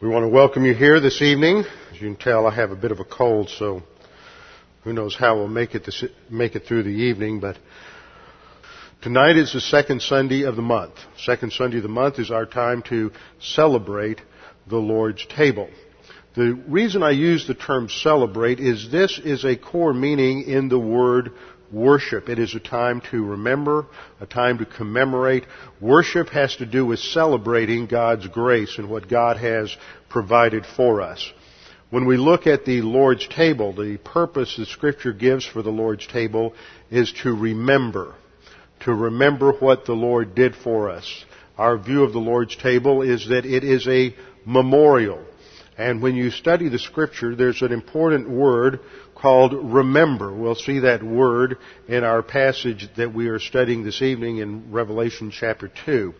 We want to welcome you here this evening. As you can tell, I have a bit of a cold, so who knows how we'll make it through the evening. But tonight is the second Sunday of the month. Second Sunday of the month is our time to celebrate the Lord's table. The reason I use the term celebrate is this is a core meaning in the word worship. It is a time to remember, a time to commemorate. Worship has to do with celebrating God's grace and what God has provided for us. When we look at the Lord's table, the purpose the Scripture gives for the Lord's table is to remember what the Lord did for us. Our view of the Lord's table is that it is a memorial. And when you study the Scripture, there's an important word called remember. We'll see that word in our passage that we are studying this evening in Revelation chapter 2.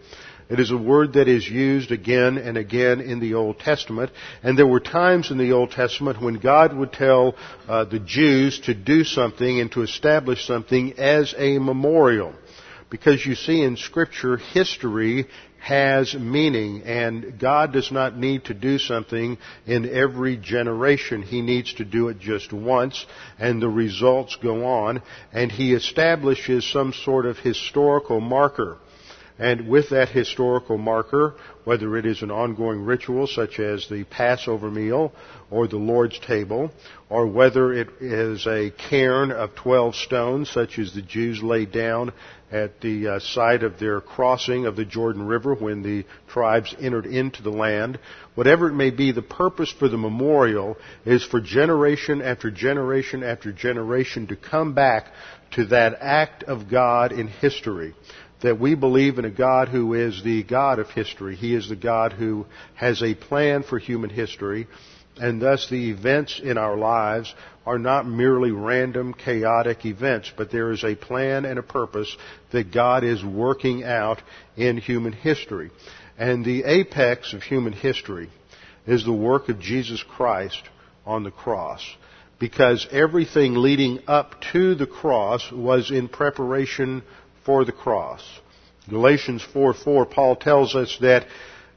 It is a word that is used again and again in the Old Testament. And there were times in the Old Testament when God would tell the Jews to do something and to establish something as a memorial. Because you see in Scripture, history has meaning, and God does not need to do something in every generation. He needs to do it just once, and the results go on, and He establishes some sort of historical marker. And with that historical marker, whether it is an ongoing ritual such as the Passover meal or the Lord's table, or whether it is a cairn of 12 stones such as the Jews laid down at the site of their crossing of the Jordan River when the tribes entered into the land, whatever it may be, the purpose for the memorial is for generation after generation after generation to come back to that act of God in history. That we believe in a God who is the God of history. He is the God who has a plan for human history, and thus the events in our lives are not merely random, chaotic events, but there is a plan and a purpose that God is working out in human history. And the apex of human history is the work of Jesus Christ on the cross. Because everything leading up to the cross was in preparation for the cross. Galatians 4:4, Paul tells us that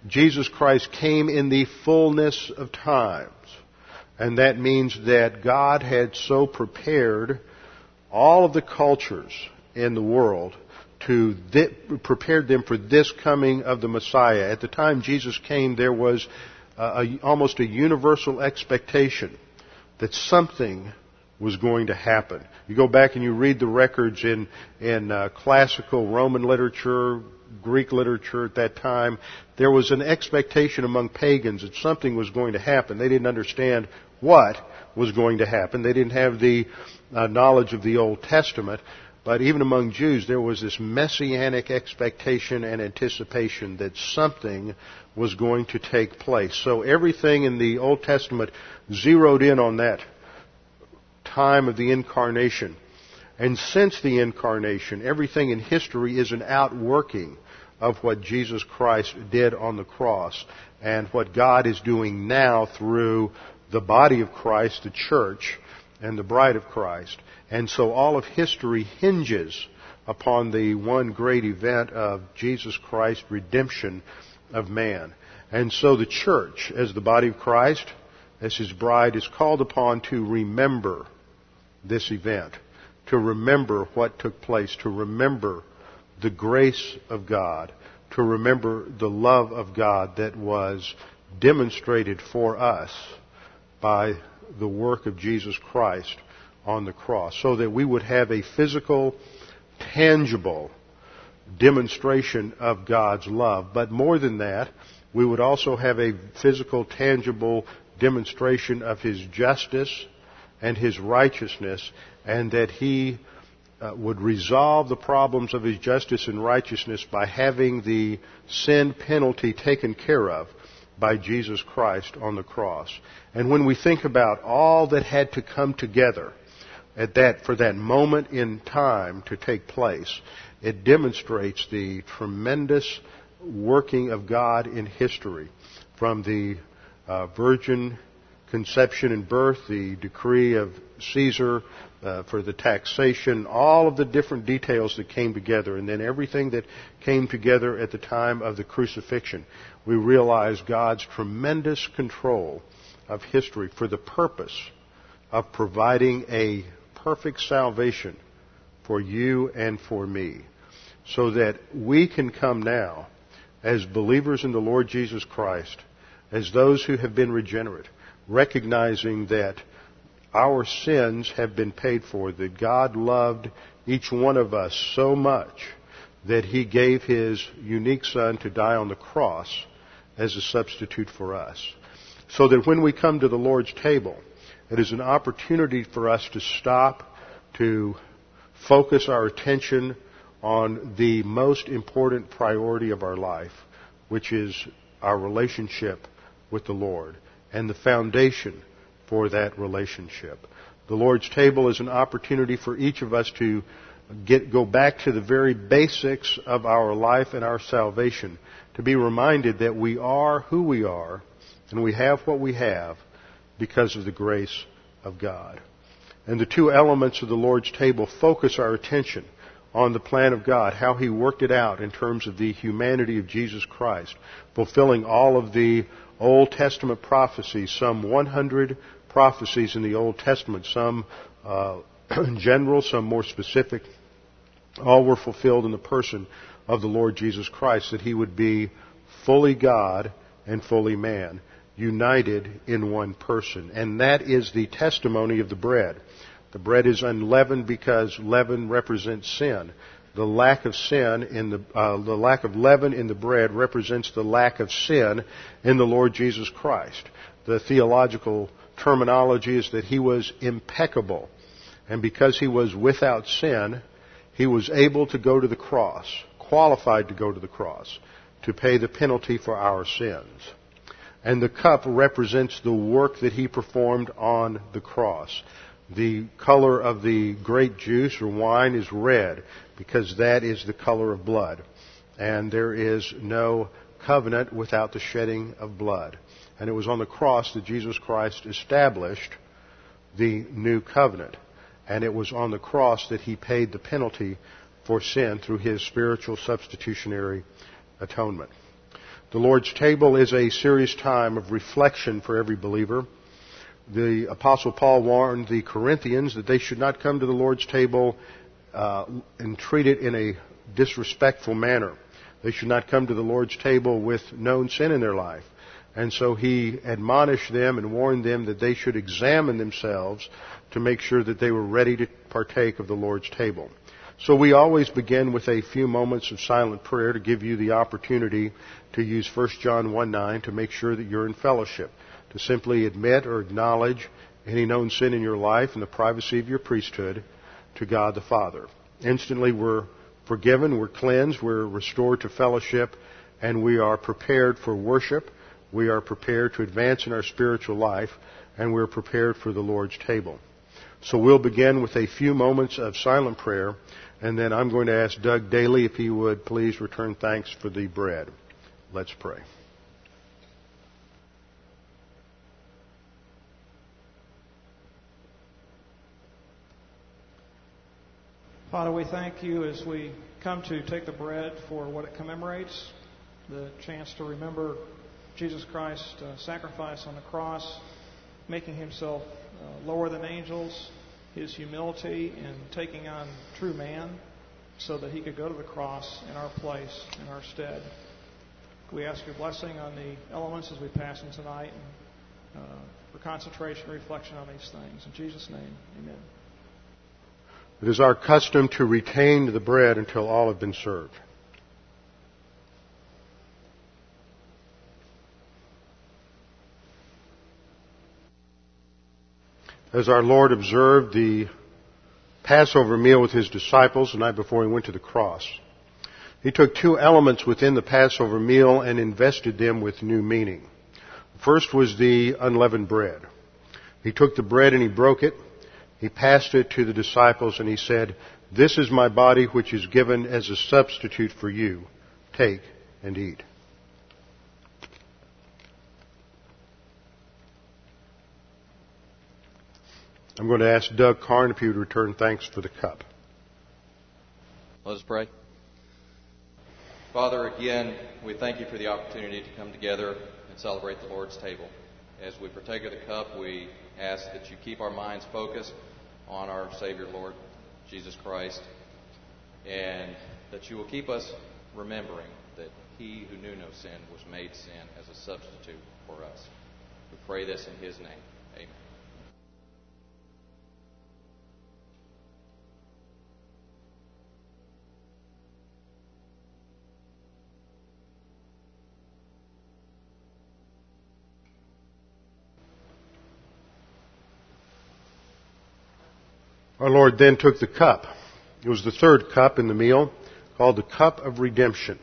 Jesus Christ came in the fullness of times. And that means that God had so prepared all of the cultures in the world to prepared them for this coming of the Messiah. At the time Jesus came, there was almost a universal expectation that something was going to happen. You go back and you read the records in classical Roman literature, Greek literature at that time. There was an expectation among pagans that something was going to happen. They didn't understand what was going to happen. They didn't have the knowledge of the Old Testament. But even among Jews, there was this messianic expectation and anticipation that something was going to take place. So everything in the Old Testament zeroed in on that time of the incarnation. And since the incarnation, everything in history is an outworking of what Jesus Christ did on the cross and what God is doing now through the body of Christ, the church, and the bride of Christ. And so all of history hinges upon the one great event of Jesus Christ's redemption of man. And so the church, as the body of Christ, as His bride, is called upon to remember this event, to remember what took place, to remember the grace of God, to remember the love of God that was demonstrated for us by the work of Jesus Christ on the cross, so that we would have a physical, tangible demonstration of God's love. But more than that, we would also have a physical, tangible demonstration of His justice and His righteousness, and that He would resolve the problems of His justice and righteousness by having the sin penalty taken care of by Jesus Christ on the cross. And when we think about all that had to come together at that for that moment in time to take place, it demonstrates the tremendous working of God in history, from the virgin conception and birth, the decree of Caesar for the taxation, all of the different details that came together, and then everything that came together at the time of the crucifixion. We realize God's tremendous control of history for the purpose of providing a perfect salvation for you and for me, so that we can come now as believers in the Lord Jesus Christ, as those who have been regenerate, recognizing that our sins have been paid for, that God loved each one of us so much that He gave His unique Son to die on the cross as a substitute for us. So that when we come to the Lord's table, it is an opportunity for us to stop, to focus our attention on the most important priority of our life, which is our relationship with the Lord and the foundation for that relationship. The Lord's table is an opportunity for each of us to go back to the very basics of our life and our salvation, to be reminded that we are who we are and we have what we have because of the grace of God. And the two elements of the Lord's table focus our attention on the plan of God, how He worked it out in terms of the humanity of Jesus Christ, fulfilling all of the Old Testament prophecies, some 100 prophecies in the Old Testament, some general, some more specific. All were fulfilled in the person of the Lord Jesus Christ, that He would be fully God and fully man, united in one person. And that is the testimony of the bread. The bread is unleavened because leaven represents sin. The lack of sin in the lack of leaven in the bread represents the lack of sin in the Lord Jesus Christ. The theological terminology is that He was impeccable. And because He was without sin, He was able to go to the cross, qualified to go to the cross, to pay the penalty for our sins. And the cup represents the work that He performed on the cross. The color of the grape juice or wine is red because that is the color of blood. And there is no covenant without the shedding of blood. And it was on the cross that Jesus Christ established the new covenant. And it was on the cross that He paid the penalty for sin through His spiritual substitutionary atonement. The Lord's table is a serious time of reflection for every believer. The Apostle Paul warned the Corinthians that they should not come to the Lord's table and treat it in a disrespectful manner. They should not come to the Lord's table with known sin in their life. And so he admonished them and warned them that they should examine themselves to make sure that they were ready to partake of the Lord's table. So we always begin with a few moments of silent prayer to give you the opportunity to use 1 John 1:9 to make sure that you're in fellowship, to simply admit or acknowledge any known sin in your life in the privacy of your priesthood to God the Father. Instantly we're forgiven, we're cleansed, we're restored to fellowship, and we are prepared for worship, we are prepared to advance in our spiritual life, and we're prepared for the Lord's table. So we'll begin with a few moments of silent prayer, and then I'm going to ask Doug Daly if he would please return thanks for the bread. Let's pray. Father, we thank You as we come to take the bread for what it commemorates, the chance to remember Jesus Christ's sacrifice on the cross, making Himself lower than angels, His humility and taking on true man so that He could go to the cross in our place, in our stead. We ask Your blessing on the elements as we pass them tonight and for concentration and reflection on these things. In Jesus' name, amen. It is our custom to retain the bread until all have been served. As our Lord observed the Passover meal with His disciples the night before He went to the cross, He took two elements within the Passover meal and invested them with new meaning. The first was the unleavened bread. He took the bread and He broke it. He passed it to the disciples and He said, "This is my body which is given as a substitute for you. Take and eat." I'm going to ask Doug Carn if he would return thanks for the cup. Let us pray. Father, again, we thank you for the opportunity to come together and celebrate the Lord's table. As we partake of the cup, we ask that you keep our minds focused on our Savior, Lord Jesus Christ, and that you will keep us remembering that he who knew no sin was made sin as a substitute for us. We pray this in his name. Amen. Our Lord then took the cup. It was the third cup in the meal, called the cup of redemption,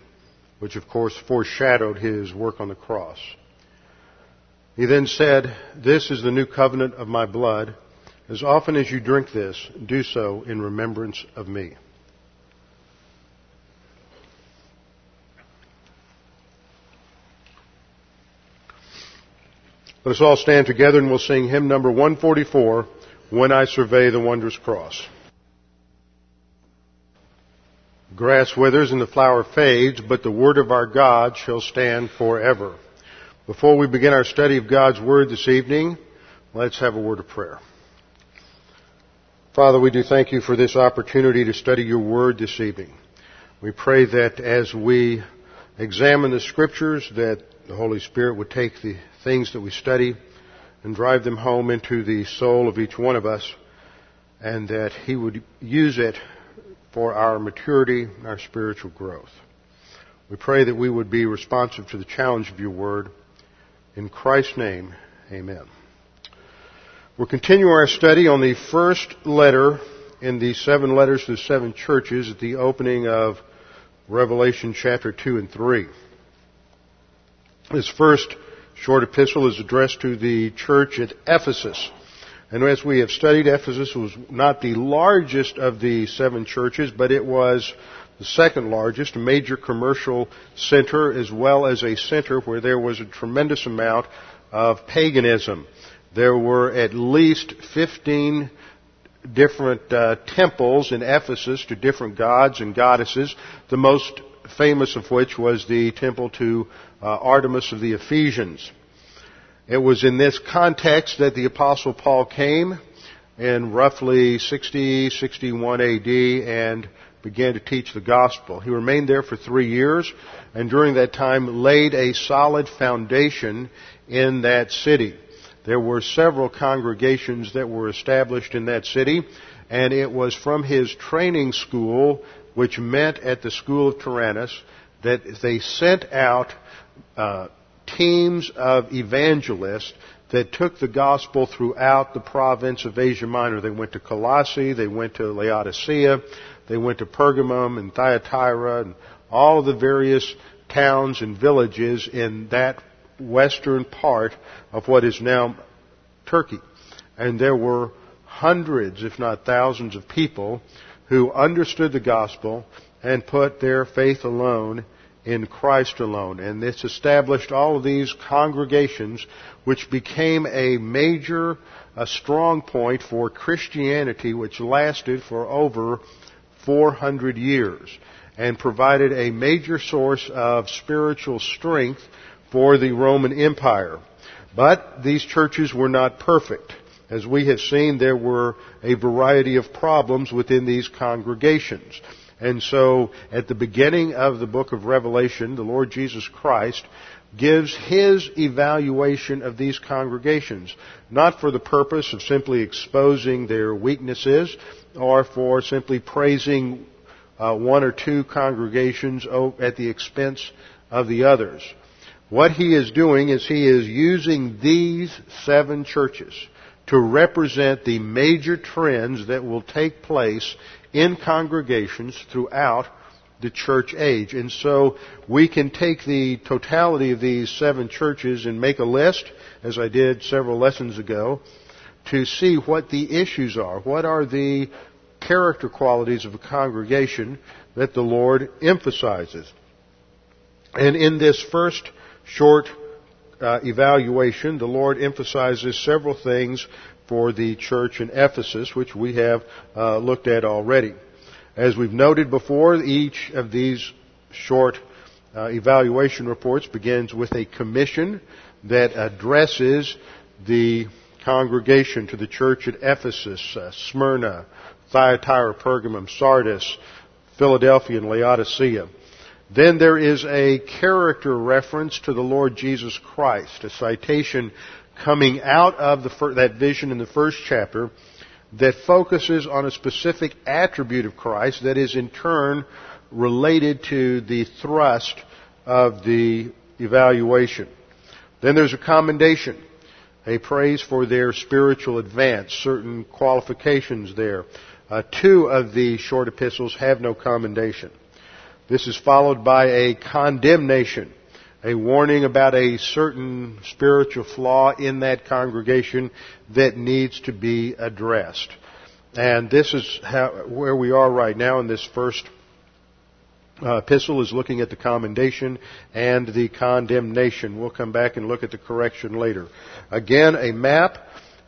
which of course foreshadowed his work on the cross. He then said, "This is the new covenant of my blood. As often as you drink this, do so in remembrance of me." Let us all stand together and we'll sing hymn number 144, "When I Survey the Wondrous Cross." Grass withers and the flower fades, but the word of our God shall stand forever. Before we begin our study of God's word this evening, let's have a word of prayer. Father, we do thank you for this opportunity to study your word this evening. We pray that as we examine the scriptures, that the Holy Spirit would take the things that we study and drive them home into the soul of each one of us, and that he would use it for our maturity and our spiritual growth. We pray that we would be responsive to the challenge of your word. In Christ's name, amen. We'll continue our study on the first letter in the seven letters to the seven churches at the opening of Revelation chapter 2 and 3. This first short epistle is addressed to the church at Ephesus. And as we have studied, Ephesus was not the largest of the seven churches, but it was the second largest, a major commercial center, as well as a center where there was a tremendous amount of paganism. There were at least 15 different temples in Ephesus to different gods and goddesses, the most famous of which was the temple to Artemis of the Ephesians. It was in this context that the Apostle Paul came in roughly 61 A.D. and began to teach the gospel. He remained there for 3 years, and during that time laid a solid foundation in that city. There were several congregations that were established in that city, and it was from his training school, which met at the school of Tyrannus, that they sent out teams of evangelists that took the gospel throughout the province of Asia Minor. They went to Colossae, they went to Laodicea, they went to Pergamum and Thyatira and all of the various towns and villages in that western part of what is now Turkey. And there were hundreds, if not thousands, of people who understood the gospel and put their faith alone in Christ alone. And this established all of these congregations, which became a strong point for Christianity, which lasted for over 400 years and provided a major source of spiritual strength for the Roman Empire. But these churches were not perfect. As we have seen, there were a variety of problems within these congregations. And so, at the beginning of the book of Revelation, the Lord Jesus Christ gives his evaluation of these congregations, not for the purpose of simply exposing their weaknesses or for simply praising one or two congregations at the expense of the others. What he is doing is he is using these seven churches to represent the major trends that will take place in congregations throughout the church age. And so we can take the totality of these seven churches and make a list, as I did several lessons ago, to see what the issues are. What are the character qualities of a congregation that the Lord emphasizes? And in this first short evaluation, the Lord emphasizes several things for the church in Ephesus, which we have looked at already. As we've noted before, each of these short evaluation reports begins with a commission that addresses the congregation to the church at Ephesus, Smyrna, Thyatira, Pergamum, Sardis, Philadelphia, and Laodicea. Then there is a character reference to the Lord Jesus Christ, a citation coming out of that vision in the first chapter that focuses on a specific attribute of Christ that is in turn related to the thrust of the evaluation. Then there's a commendation, a praise for their spiritual advance, certain qualifications there. Two of the short epistles have no commendation. This is followed by a condemnation, a warning about a certain spiritual flaw in that congregation that needs to be addressed. And this is where we are right now in this first epistle, is looking at the commendation and the condemnation. We'll come back and look at the correction later. Again, a map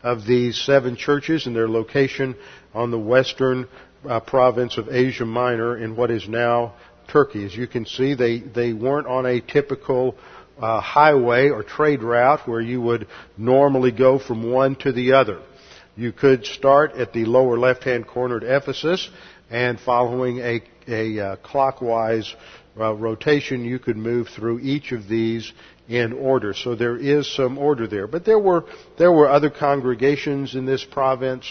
of these seven churches and their location on the western province of Asia Minor in what is now Turkey. As you can see, they weren't on a typical highway or trade route where you would normally go from one to the other. You could start at the lower left-hand corner at Ephesus, and following a clockwise rotation, you could move through each of these in order. So there is some order there. But there were other congregations in this province.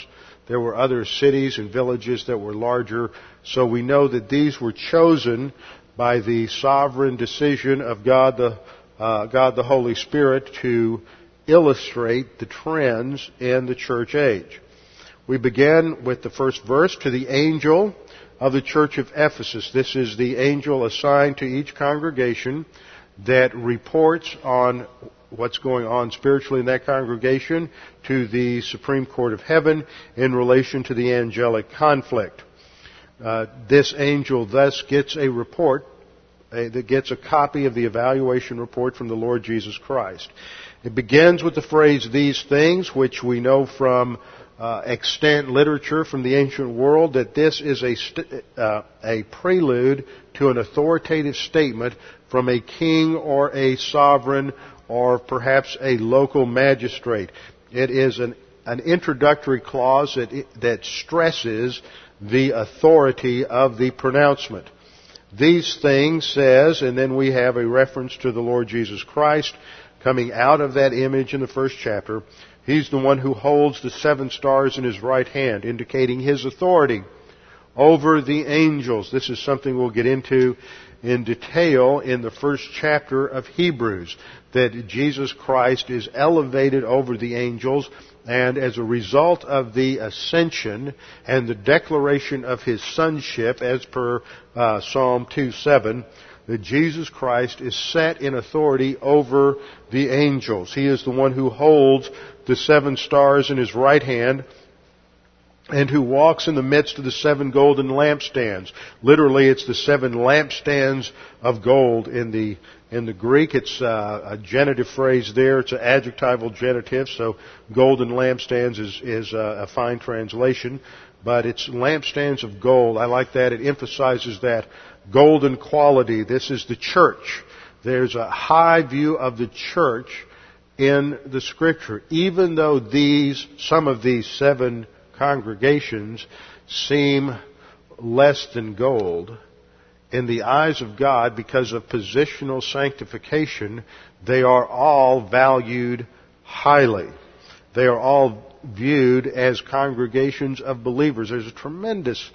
There were other cities and villages that were larger, so we know that these were chosen by the sovereign decision of God the Holy Spirit to illustrate the trends in the church age. We begin with the first verse, to the angel of the church of Ephesus. This is the angel assigned to each congregation that reports on what's going on spiritually in that congregation to the Supreme Court of Heaven in relation to the angelic conflict. This angel thus gets a report, that gets a copy of the evaluation report from the Lord Jesus Christ. It begins with the phrase, "these things," which we know from extant literature from the ancient world, that this is a prelude to an authoritative statement from a king or a sovereign or perhaps a local magistrate. It is an introductory clause that stresses the authority of the pronouncement. "These things," says, and then we have a reference to the Lord Jesus Christ coming out of that image in the first chapter. He's the one who holds the seven stars in his right hand, indicating his authority over the angels. This is something we'll get into in detail in the first chapter of Hebrews, that Jesus Christ is elevated over the angels, and as a result of the ascension and the declaration of his sonship, as per Psalm 2:7, that Jesus Christ is set in authority over the angels. He is the one who holds the seven stars in his right hand, and who walks in the midst of the seven golden lampstands. Literally, it's the seven lampstands of gold in the Greek. It's a genitive phrase there. It's an adjectival genitive, so golden lampstands is a fine translation. But it's lampstands of gold. I like that. It emphasizes that golden quality. This is the church. There's a high view of the church in the Scripture, even though some of these seven congregations seem less than gold. In the eyes of God, because of positional sanctification, they are all valued highly. They are all viewed as congregations of believers. There's a tremendous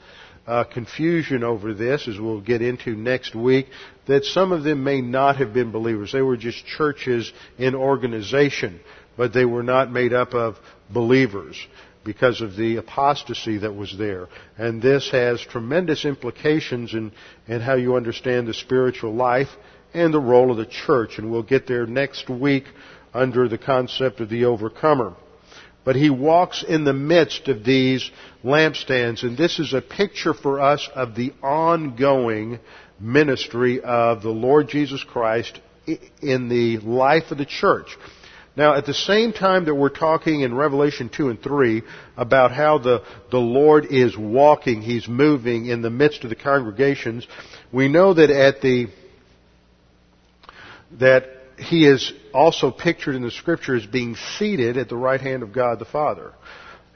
confusion over this, as we'll get into next week, that some of them may not have been believers. They were just churches in organization, but they were not made up of believers, because of the apostasy that was there. And this has tremendous implications in how you understand the spiritual life and the role of the church. And we'll get there next week under the concept of the overcomer. But he walks in the midst of these lampstands. And this is a picture for us of the ongoing ministry of the Lord Jesus Christ in the life of the church. Now, at the same time that we're talking in Revelation 2 and 3 about how the Lord is walking, He's moving in the midst of the congregations, we know that that He is also pictured in the Scripture as being seated at the right hand of God the Father.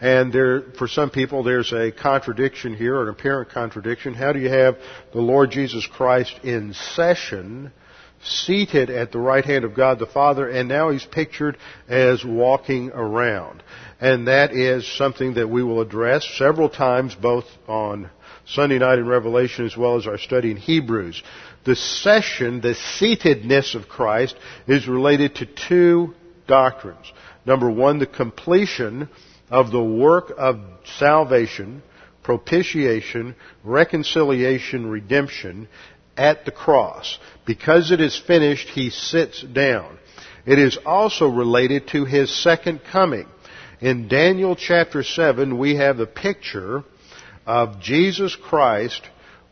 And there, for some people, there's a contradiction here, or an apparent contradiction. How do you have the Lord Jesus Christ in session, seated at the right hand of God the Father, and now He's pictured as walking around? And that is something that we will address several times, both on Sunday night in Revelation as well as our study in Hebrews. The session, the seatedness of Christ, is related to two doctrines. Number one, the completion of the work of salvation, propitiation, reconciliation, redemption at the cross. Because it is finished, He sits down. It is also related to His second coming. In Daniel chapter 7, we have the picture of Jesus Christ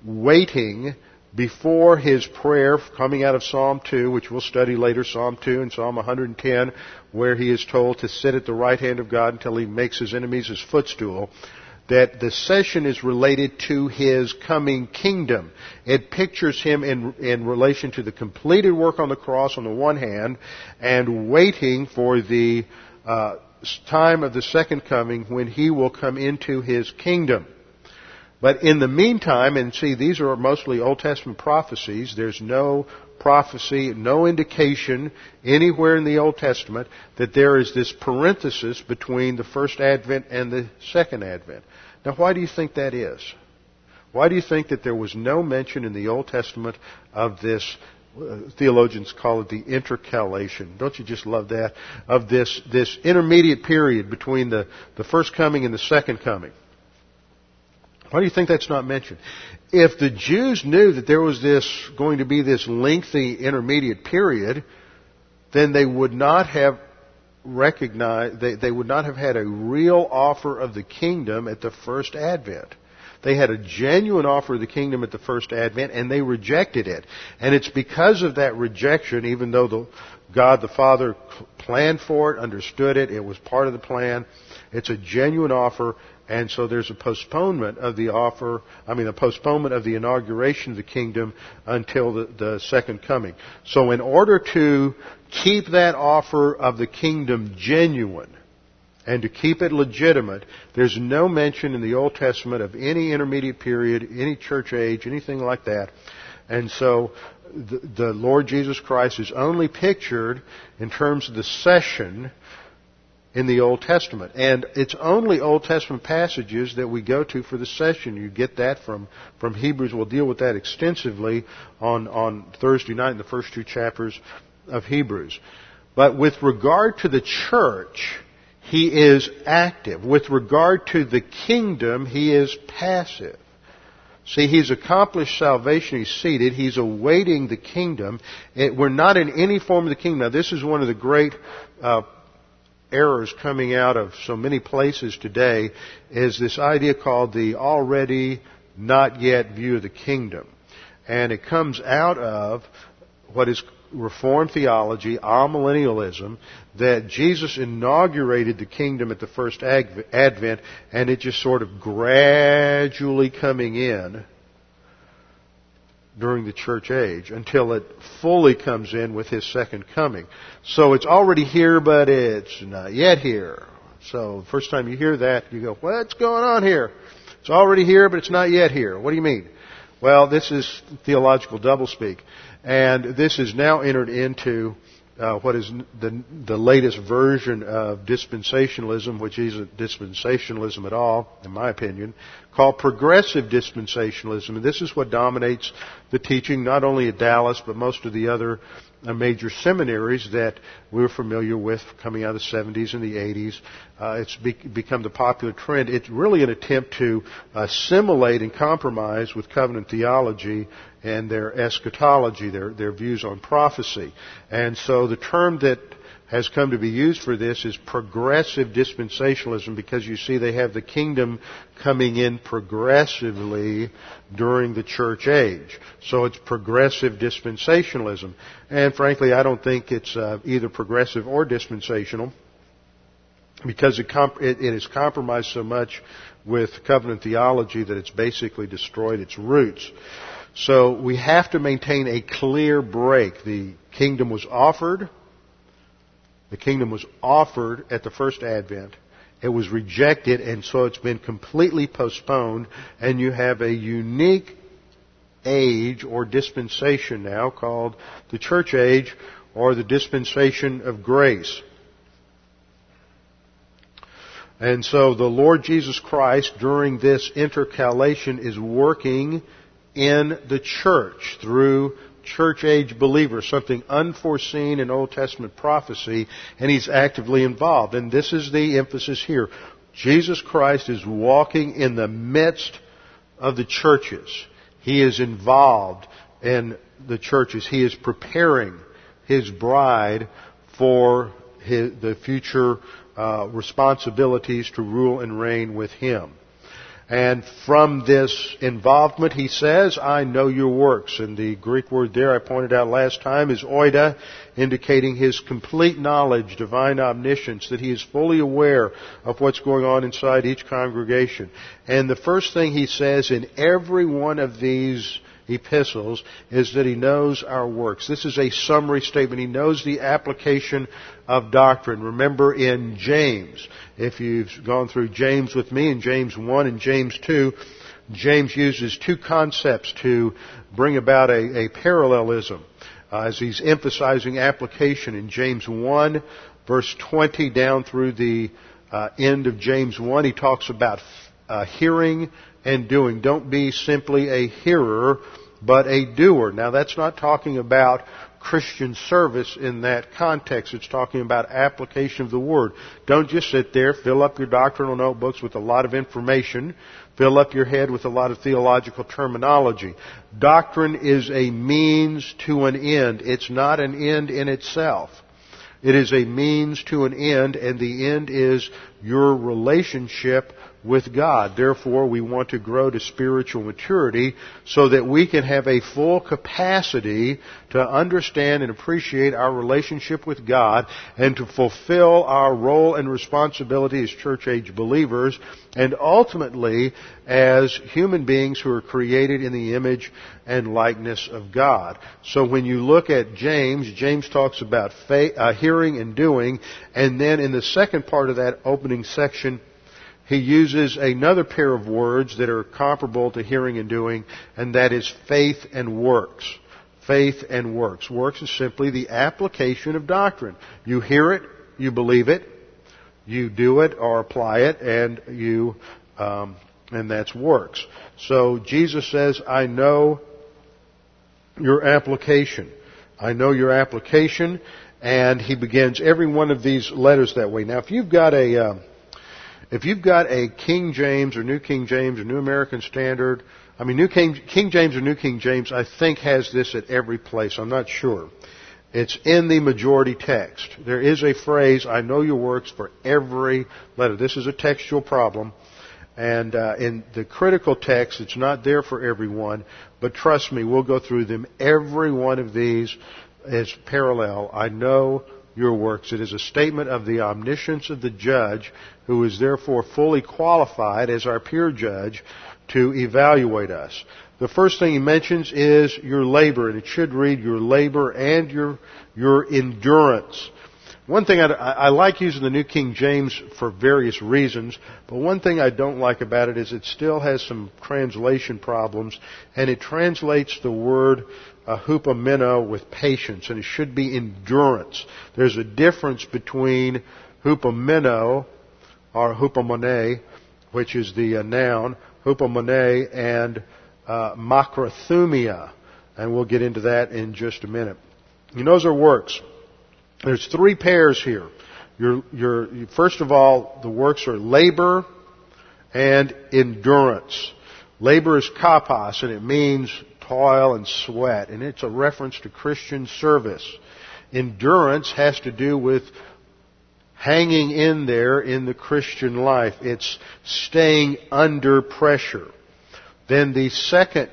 waiting before His prayer coming out of Psalm 2, which we'll study later, Psalm 2 and Psalm 110, where He is told to sit at the right hand of God until He makes His enemies His footstool, that the session is related to His coming kingdom. It pictures Him in relation to the completed work on the cross on the one hand, and waiting for the time of the second coming when He will come into His kingdom. But in the meantime, and see, these are mostly Old Testament prophecies. There's no prophecy, no indication anywhere in the Old Testament that there is this parenthesis between the first advent and the second advent. Now, why do you think that is? Why do you think that there was no mention in the Old Testament of this, theologians call it the intercalation, don't you just love that, of this intermediate period between the first coming and the second coming? Why do you think that's not mentioned? If the Jews knew that there was going to be this lengthy intermediate period, then they would not have recognized, they would not have had a real offer of the kingdom at the first advent. They had a genuine offer of the kingdom at the first advent, and they rejected it. And it's because of that rejection, even though God the Father planned for it, understood it, it was part of the plan, it's a genuine offer. And so there's a postponement of a postponement of the inauguration of the kingdom until the second coming. So in order to keep that offer of the kingdom genuine and to keep it legitimate, there's no mention in the Old Testament of any intermediate period, any church age, anything like that. And so the Lord Jesus Christ is only pictured in terms of the session in the Old Testament. And it's only Old Testament passages that we go to for the session. You get that from Hebrews. We'll deal with that extensively on Thursday night in the first two chapters of Hebrews. But with regard to the church, He is active. With regard to the kingdom, He is passive. See, He's accomplished salvation. He's seated. He's awaiting the kingdom. We're not in any form of the kingdom. Now, this is one of the great errors coming out of so many places today, is this idea called the already not yet view of the kingdom. And it comes out of what is Reformed theology, amillennialism, that Jesus inaugurated the kingdom at the first advent, and it just sort of gradually coming in during the church age until it fully comes in with His second coming. So it's already here, but it's not yet here. So the first time you hear that, you go, what's going on here? It's already here, but it's not yet here. What do you mean? Well, this is theological doublespeak. And this is now entered into what is the latest version of dispensationalism, which isn't dispensationalism at all, in my opinion, called progressive dispensationalism. And this is what dominates the teaching, not only at Dallas, but most of the other major seminaries that we're familiar with coming out of the 70s and the 80s. It's become the popular trend. It's really an attempt to assimilate and compromise with covenant theology and their eschatology, their views on prophecy. And so the term that has come to be used for this is progressive dispensationalism, because you see they have the kingdom coming in progressively during the church age. So it's progressive dispensationalism. And frankly, I don't think it's either progressive or dispensational, because it is compromised so much with covenant theology that it's basically destroyed its roots. So we have to maintain a clear break. The kingdom was offered. The kingdom was offered at the first advent. It was rejected, and so it's been completely postponed. And you have a unique age or dispensation now called the church age, or the dispensation of grace. And so the Lord Jesus Christ, during this intercalation, is working in the church through church age believers, something unforeseen in Old Testament prophecy, and he's actively involved. And this is the emphasis here. Jesus Christ is walking in the midst of the churches. He is involved in the churches. He is preparing his bride for the future responsibilities to rule and reign with him. And from this involvement, he says, I know your works. And the Greek word there, I pointed out last time, is oida, indicating his complete knowledge, divine omniscience, that he is fully aware of what's going on inside each congregation. And the first thing he says in every one of these epistles is that he knows our works. This is a summary statement. He knows the application of doctrine. Remember in James, if you've gone through James with me, in James 1 and James 2, James uses two concepts to bring about a parallelism as he's emphasizing application. In James 1, verse 20 down through the end of James 1, he talks about hearing and doing. Don't be simply a hearer, but a doer. Now, that's not talking about Christian service in that context. It's talking about application of the Word. Don't just sit there, fill up your doctrinal notebooks with a lot of information, fill up your head with a lot of theological terminology. Doctrine is a means to an end. It's not an end in itself. It is a means to an end, and the end is your relationship with God. Therefore, we want to grow to spiritual maturity so that we can have a full capacity to understand and appreciate our relationship with God and to fulfill our role and responsibility as church age believers, and ultimately as human beings who are created in the image and likeness of God. So when you look at James, James talks about faith, hearing and doing, and then in the second part of that opening section, he uses another pair of words that are comparable to hearing and doing, and that is faith and works. Faith and works. Works is simply the application of doctrine. You hear it, you believe it, you do it or apply it, and you, and that's works. So Jesus says, I know your application. I know your application, and he begins every one of these letters that way. Now, if you've got a King James or New King James or New American Standard, King James or New King James, I think has this at every place. I'm not sure. It's in the majority text. There is a phrase, I know your works, for every letter. This is a textual problem. And in the critical text, it's not there for everyone. But trust me, we'll go through them. Every one of these is parallel. I know your works. It is a statement of the omniscience of the judge, who is therefore fully qualified as our peer judge to evaluate us. The first thing he mentions is your labor, and it should read your labor and your endurance. One thing I like using the New King James for various reasons, but one thing I don't like about it is it still has some translation problems, and it translates the word hupomeno with patience, and it should be endurance. There's a difference between hupomeno or hupomone, which is the noun, hupomone, and macrothumia, and we'll get into that in just a minute. He knows our works. There's three pairs here. First of all, the works are labor and endurance. Labor is kapos, and it means toil and sweat, and it's a reference to Christian service. Endurance has to do with hanging in there in the Christian life. It's staying under pressure. Then the second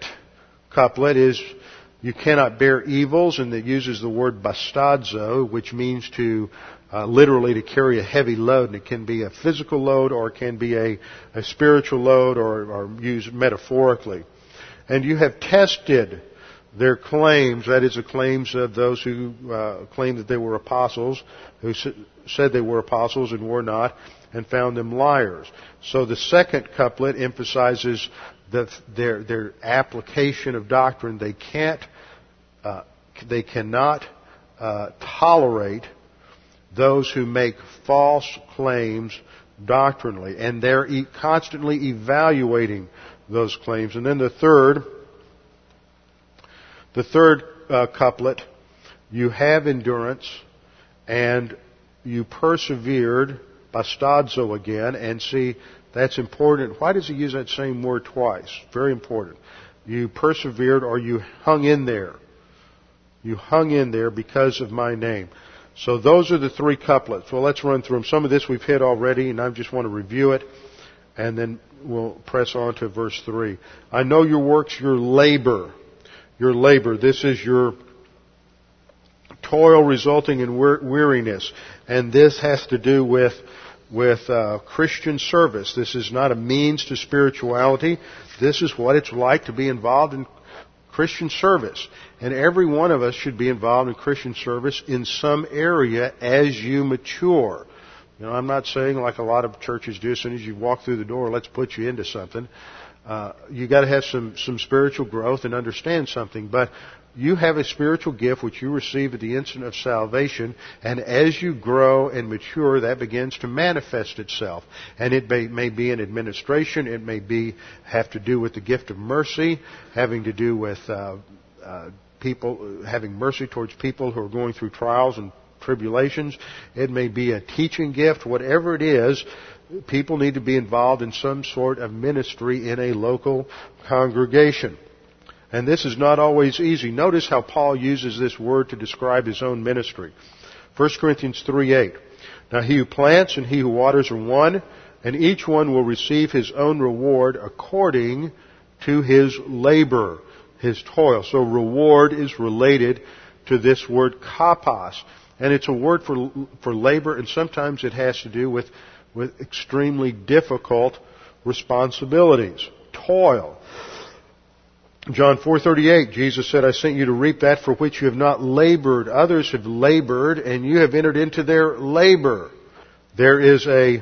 couplet is, you cannot bear evils, and it uses the word bastazo, which means to literally to carry a heavy load. And it can be a physical load, or it can be a spiritual load, or used metaphorically. And you have tested their claims, that is the claims of those who claimed that they were apostles, who said they were apostles and were not, and found them liars. So the second couplet emphasizes their application of doctrine. They cannot tolerate those who make false claims doctrinally, and they're constantly evaluating those claims. And then the third couplet, you have endurance and you persevered, bastazo again, and see, that's important. Why does he use that same word twice? Very important. You persevered, or you hung in there. You hung in there because of my name. So those are the three couplets. Well, let's run through them. Some of this we've hit already, and I just want to review it, and then we'll press on to verse 3. I know your works, your labor. Your labor. This is your toil resulting in weariness. And this has to do with Christian service. This is not a means to spirituality. This is what it's like to be involved in Christian service. And every one of us should be involved in Christian service in some area as you mature. You know, I'm not saying like a lot of churches do, as soon as you walk through the door, let's put you into something. You got to have some spiritual growth and understand something. But you have a spiritual gift which you receive at the instant of salvation, and as you grow and mature, that begins to manifest itself. And it may be in administration, it may be have to do with the gift of mercy, having to do with people having mercy towards people who are going through trials and tribulations. It may be a teaching gift. Whatever it is, people need to be involved in some sort of ministry in a local congregation. And this is not always easy. Notice how Paul uses this word to describe his own ministry. 1 Corinthians 3:8. Now he who plants and he who waters are one, and each one will receive his own reward according to his labor, his toil. So reward is related to this word kapas. And it's a word for labor, and sometimes it has to do with extremely difficult responsibilities, toil. John 4:38, Jesus said, I sent you to reap that for which you have not labored. Others have labored, and you have entered into their labor. There is a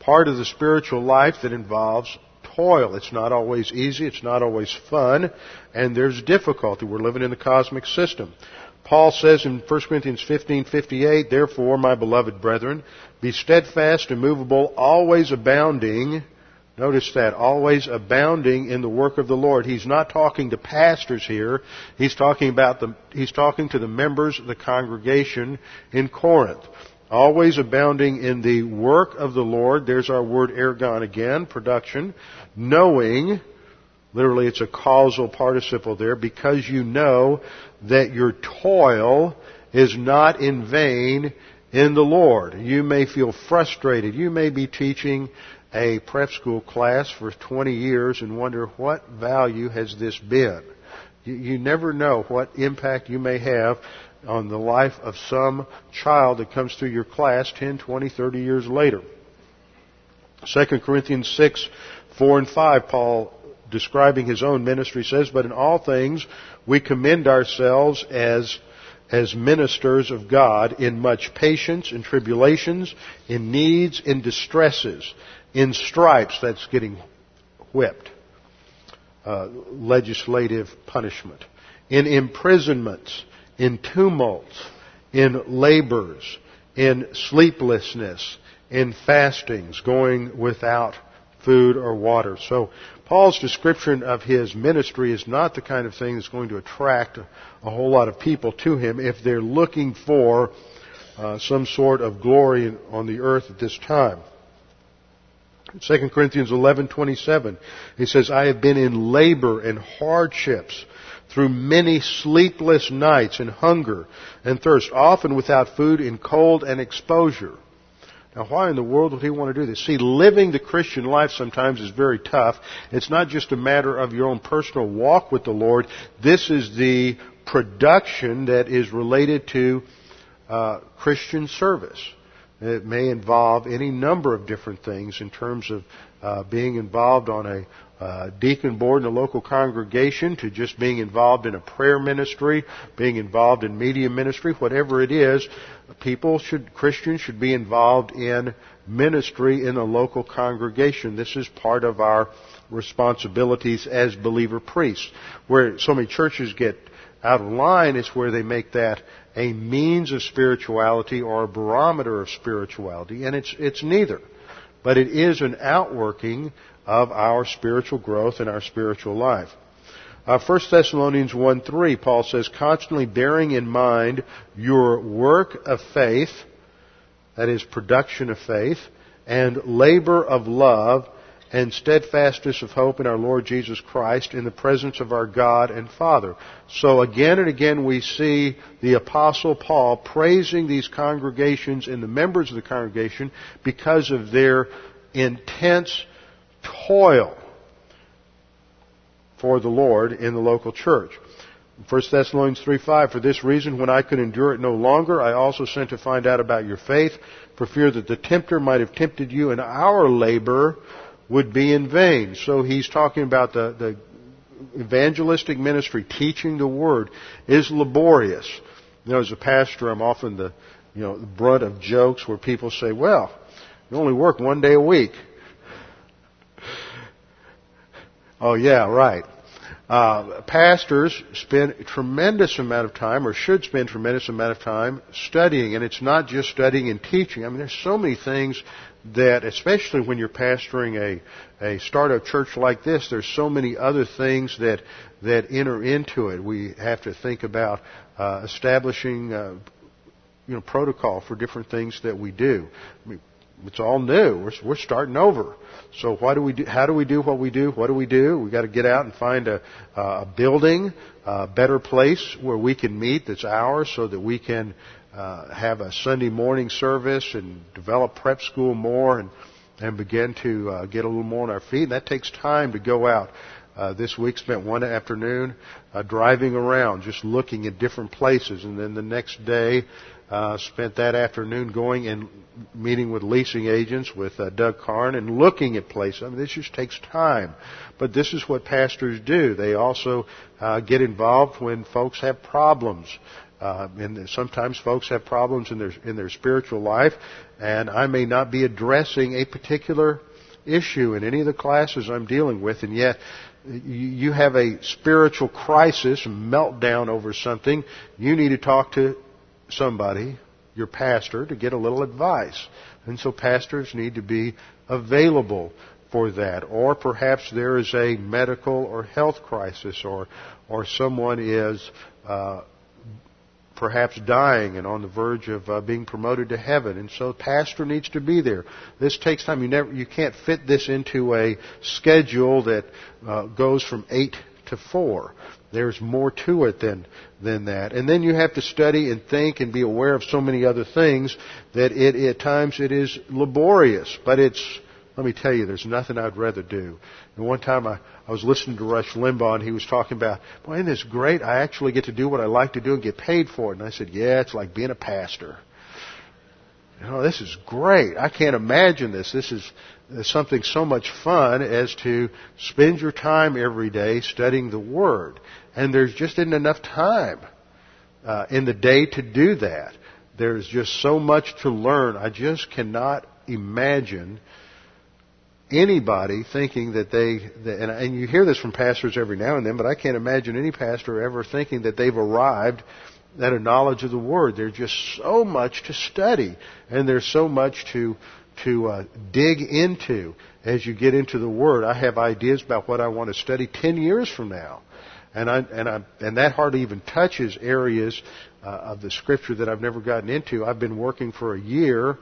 part of the spiritual life that involves toil. It's not always easy. It's not always fun. And there's difficulty. We're living in the cosmic system. Paul says in 1 Corinthians 15:58, therefore, my beloved brethren, be steadfast, immovable, always abounding. Notice that, always abounding in the work of the Lord. He's not talking to pastors here. He's talking to the members of the congregation in Corinth. Always abounding in the work of the Lord. There's our word ergon again, production. Knowing, literally it's a causal participle there, because you know that your toil is not in vain in the Lord. You may feel frustrated. You may be teaching a prep school class for 20 years and wonder, what value has this been? You never know what impact you may have on the life of some child that comes through your class 10, 20, 30 years later. 2 Corinthians 6:4-5, Paul, describing his own ministry, says, but in all things we commend ourselves as ministers of God, in much patience, in tribulations, in needs, in distresses, in stripes, that's getting whipped, legislative punishment, in imprisonments, in tumults, in labors, in sleeplessness, in fastings, going without food or water. So Paul's description of his ministry is not the kind of thing that's going to attract a whole lot of people to him if they're looking for some sort of glory on the earth at this time. 2 Corinthians 11:27, he says, I have been in labor and hardships through many sleepless nights and hunger and thirst, often without food and cold and exposure. Now, why in the world would he want to do this? See, living the Christian life sometimes is very tough. It's not just a matter of your own personal walk with the Lord. This is the production that is related to Christian service. It may involve any number of different things in terms of being involved on a deacon board in a local congregation, to just being involved in a prayer ministry, being involved in media ministry, whatever it is. Christians should be involved in ministry in a local congregation. This is part of our responsibilities as believer priests. Where so many churches get out of line is where they make that a means of spirituality or a barometer of spirituality, and it's neither. But it is an outworking of our spiritual growth and our spiritual life. 1 Thessalonians 1:3, Paul says, constantly bearing in mind your work of faith, that is, production of faith, and labor of love, and steadfastness of hope in our Lord Jesus Christ in the presence of our God and Father. So again and again we see the Apostle Paul praising these congregations and the members of the congregation because of their intense toil for the Lord in the local church. 1 Thessalonians 3:5, for this reason, when I could endure it no longer, I also sent to find out about your faith, for fear that the tempter might have tempted you, and our labor would be in vain. So he's talking about the evangelistic ministry, teaching the Word, is laborious. You know, as a pastor, I'm often the brunt of jokes where people say, well, you only work one day a week. Oh, yeah, right. Pastors spend a tremendous amount of time, or should spend a tremendous amount of time, studying. And it's not just studying and teaching. I mean, there's so many things that, especially when you're pastoring a startup church like this, there's so many other things that enter into it. We have to think about establishing protocol for different things that we do. I mean, it's all new. We're starting over. So why do we do? How do we do what we do? What do we do? We've got to get out and find a building, a better place where we can meet that's ours, so that we can have a Sunday morning service and develop prep school more and begin to get a little more on our feet. And that takes time to go out. This week spent one afternoon driving around, just looking at different places. And then the next day, spent that afternoon going and meeting with leasing agents, with Doug Carn, and looking at places. I mean, this just takes time. But this is what pastors do. They also get involved when folks have problems. And sometimes folks have problems in their spiritual life, and I may not be addressing a particular issue in any of the classes I'm dealing with, and yet you have a spiritual crisis, meltdown over something. You need to talk to somebody, your pastor, to get a little advice. And so pastors need to be available for that. Or perhaps there is a medical or health crisis, or someone is perhaps dying and on the verge of being promoted to heaven, and so pastor needs to be there. This takes time. You can't fit this into a schedule that goes from 8 to 4. There's more to it than that. And then you have to study and think and be aware of so many other things that it at times it is laborious. But let me tell you, there's nothing I'd rather do. And one time I was listening to Rush Limbaugh, and he was talking about, boy, isn't this great? I actually get to do what I like to do and get paid for it. And I said, yeah, it's like being a pastor. This is great. I can't imagine this. This is something so much fun as to spend your time every day studying the Word. And there's just isn't enough time in the day to do that. There's just so much to learn. I just cannot imagine anybody thinking that and you hear this from pastors every now and then, but I can't imagine any pastor ever thinking that they've arrived at a knowledge of the Word. There's just so much to study, and there's so much to dig into as you get into the Word. I have ideas about what I want to study 10 years from now, and that hardly even touches areas of the Scripture that I've never gotten into. I've been working for a year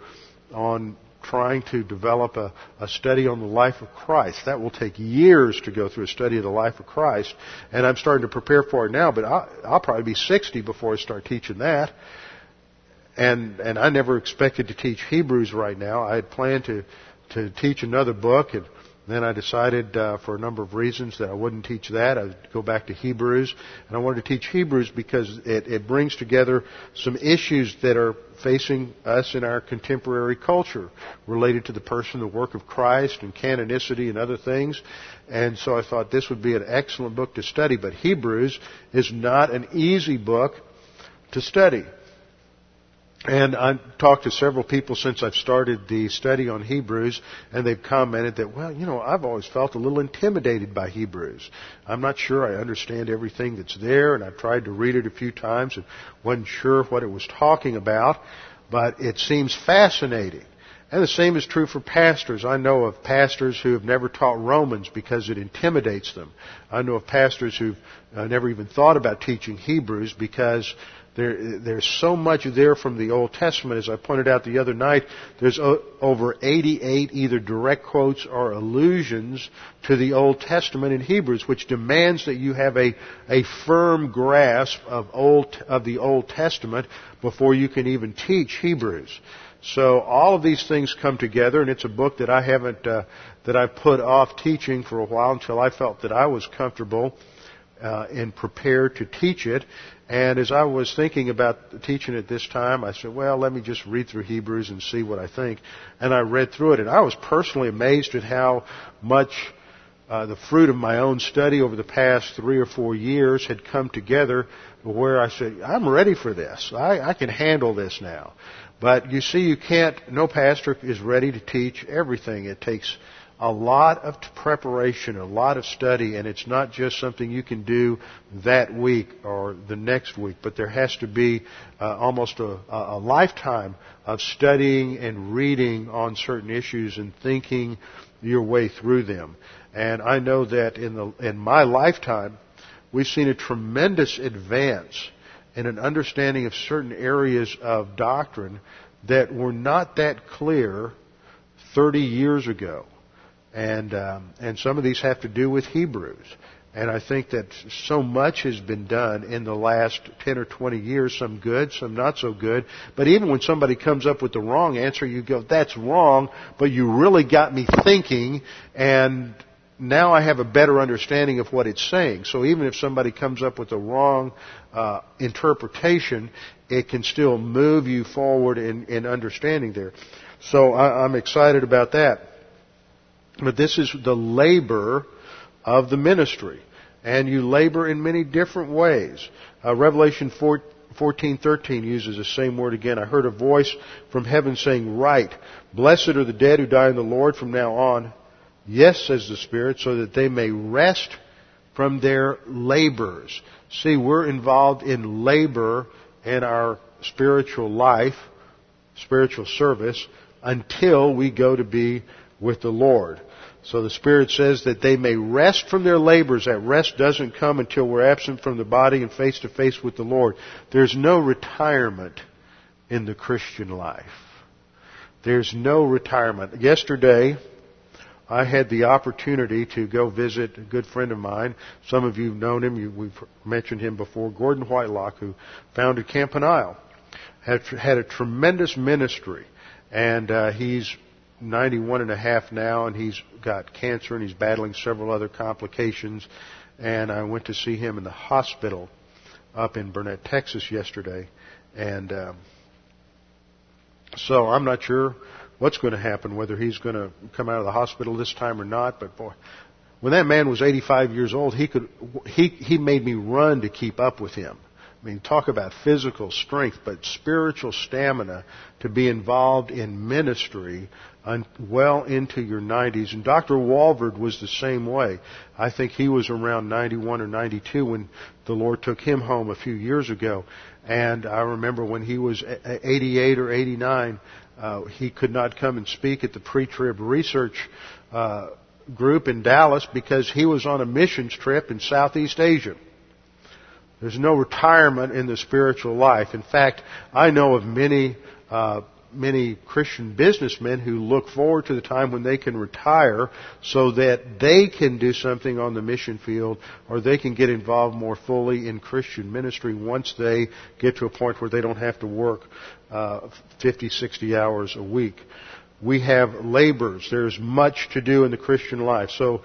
on trying to develop a study on the life of Christ. That will take years to go through a study of the life of Christ, and I'm starting to prepare for it now, but I'll probably be 60 before I start teaching that. And I never expected to teach Hebrews right now. I had planned to teach another book, and then I decided for a number of reasons that I wouldn't teach that. I would go back to Hebrews. And I wanted to teach Hebrews because it brings together some issues that are facing us in our contemporary culture related to the person, the work of Christ, and canonicity and other things. And so I thought this would be an excellent book to study. But Hebrews is not an easy book to study. And I've talked to several people since I've started the study on Hebrews, and they've commented that, well, you know, I've always felt a little intimidated by Hebrews. I'm not sure I understand everything that's there, and I've tried to read it a few times and wasn't sure what it was talking about, but it seems fascinating. And the same is true for pastors. I know of pastors who have never taught Romans because it intimidates them. I know of pastors who've never even thought about teaching Hebrews because there's so much there from the Old Testament. As I pointed out the other night, there's over 88 either direct quotes or allusions to the Old Testament in Hebrews, which demands that you have a firm grasp of the Old Testament before you can even teach Hebrews. So all of these things come together, and it's a book that I haven't that I put off teaching for a while until I felt that I was comfortable and prepared to teach it. And as I was thinking about teaching it this time, I said, well, let me just read through Hebrews and see what I think. And I read through it, and I was personally amazed at how much the fruit of my own study over the past 3 or 4 years had come together where I said, I'm ready for this. I can handle this now. But you see, no pastor is ready to teach everything. It takes a lot of preparation, a lot of study, and it's not just something you can do that week or the next week, but there has to be almost a lifetime of studying and reading on certain issues and thinking your way through them. And I know that in my lifetime, we've seen a tremendous advance in an understanding of certain areas of doctrine that were not that clear 30 years ago. And some of these have to do with Hebrews. And I think that so much has been done in the last 10 or 20 years, some good, some not so good. But even when somebody comes up with the wrong answer, you go, that's wrong, but you really got me thinking, and now I have a better understanding of what it's saying. So even if somebody comes up with a wrong interpretation, it can still move you forward in understanding there. So I'm excited about that. But this is the labor of the ministry. And you labor in many different ways. Revelation 14:13 uses the same word again. I heard a voice from heaven saying, "Write, blessed are the dead who die in the Lord from now on. Yes, says the Spirit, so that they may rest from their labors." See, we're involved in labor in our spiritual life, spiritual service, until we go to be with the Lord. So the Spirit says that they may rest from their labors. That rest doesn't come until we're absent from the body and face to face with the Lord. There's no retirement in the Christian life. There's no retirement. Yesterday, I had the opportunity to go visit a good friend of mine. Some of you have known him. We've mentioned him before. Gordon Whitelock, who founded Camp Penile, had a tremendous ministry. And he's 91 and a half now, and he's got cancer, and he's battling several other complications. And I went to see him in the hospital up in Burnett, Texas yesterday. And so I'm not sure what's going to happen, whether he's going to come out of the hospital this time or not. But boy, when that man was 85 years old, he made me run to keep up with him. I mean, talk about physical strength, but spiritual stamina to be involved in ministry well into your 90s. And Dr. Walford was the same way. I think he was around 91 or 92 when the Lord took him home a few years ago. And I remember when he was 88 or 89, he could not come and speak at the pre-trib research group in Dallas because he was on a missions trip in Southeast Asia. There's no retirement in the spiritual life. In fact, I know of many many Christian businessmen who look forward to the time when they can retire so that they can do something on the mission field, or they can get involved more fully in Christian ministry once they get to a point where they don't have to work 50, 60 hours a week. We have labors. There's much to do in the Christian life. So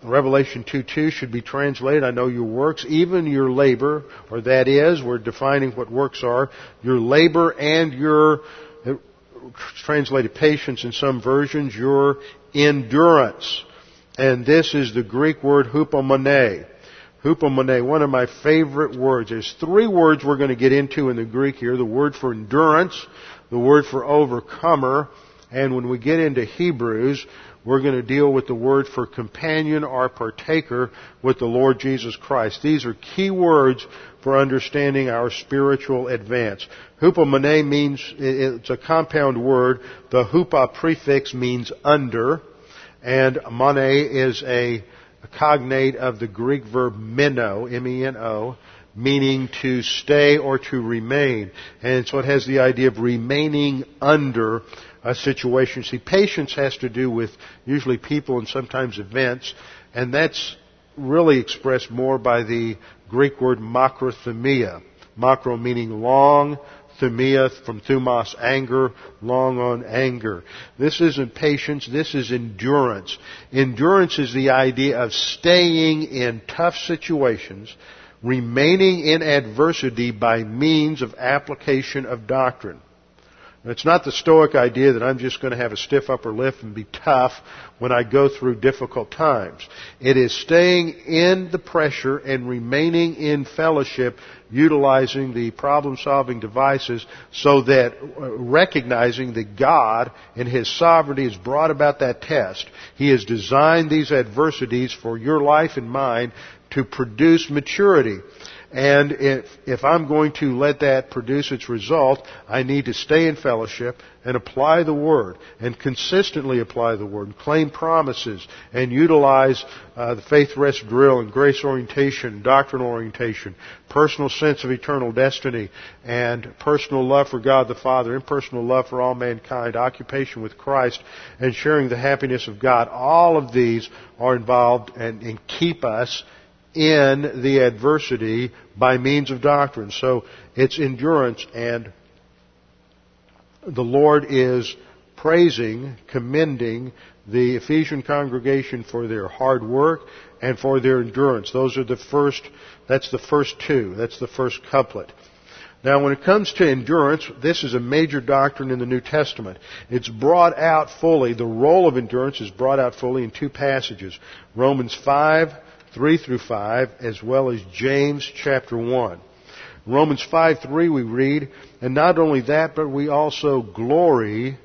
Revelation 2:2 should be translated, I know your works, even your labor, or that is, we're defining what works are, your labor and your, translated patience in some versions, your endurance. And this is the Greek word hupomone. Hupomone, one of my favorite words. There's three words we're going to get into in the Greek here. The word for endurance, the word for overcomer, and when we get into Hebrews, we're going to deal with the word for companion or partaker with the Lord Jesus Christ. These are key words for understanding our spiritual advance. Hupomene means, it's a compound word. The hupa prefix means under, and mone is a cognate of the Greek verb meno, M-E-N-O, meaning to stay or to remain. And so it has the idea of remaining under a situation. See, patience has to do with usually people and sometimes events, and that's really expressed more by the Greek word makrothumia. Makro meaning long, thumia from thumos, anger, long on anger. This isn't patience, this is endurance. Endurance is the idea of staying in tough situations, remaining in adversity by means of application of doctrine. And it's not the Stoic idea that I'm just going to have a stiff upper lip and be tough when I go through difficult times. It is staying in the pressure and remaining in fellowship, utilizing the problem-solving devices so that recognizing that God in His sovereignty has brought about that test. He has designed these adversities for your life and mine to produce maturity. And if I'm going to let that produce its result, I need to stay in fellowship and apply the Word, and consistently apply the Word, and claim promises, and utilize the faith rest drill and grace orientation, doctrinal orientation, personal sense of eternal destiny, and personal love for God the Father, impersonal love for all mankind, occupation with Christ, and sharing the happiness of God. All of these are involved and keep us in the adversity by means of doctrine. So it's endurance, and the Lord is praising, commending the Ephesian congregation for their hard work and for their endurance. That's the first two. That's the first couplet. Now, when it comes to endurance, this is a major doctrine in the New Testament. It's brought out fully. The role of endurance is brought out fully in two passages. Romans 5:3-5, as well as James chapter 1. Romans 5:3 we read, and not only that, but we also glory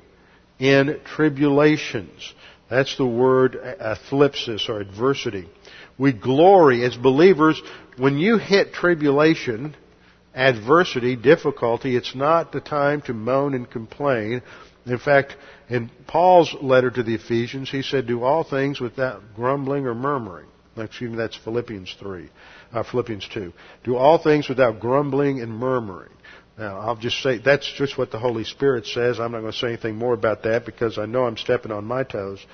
in tribulations. That's the word athlipsis, or adversity. We glory as believers. When you hit tribulation, adversity, difficulty, it's not the time to moan and complain. In fact, in Paul's letter to the Ephesians, he said, do all things without grumbling or murmuring. Excuse me, that's Philippians 2. Do all things without grumbling and murmuring. Now, I'll just say, that's just what the Holy Spirit says. I'm not going to say anything more about that because I know I'm stepping on my toes.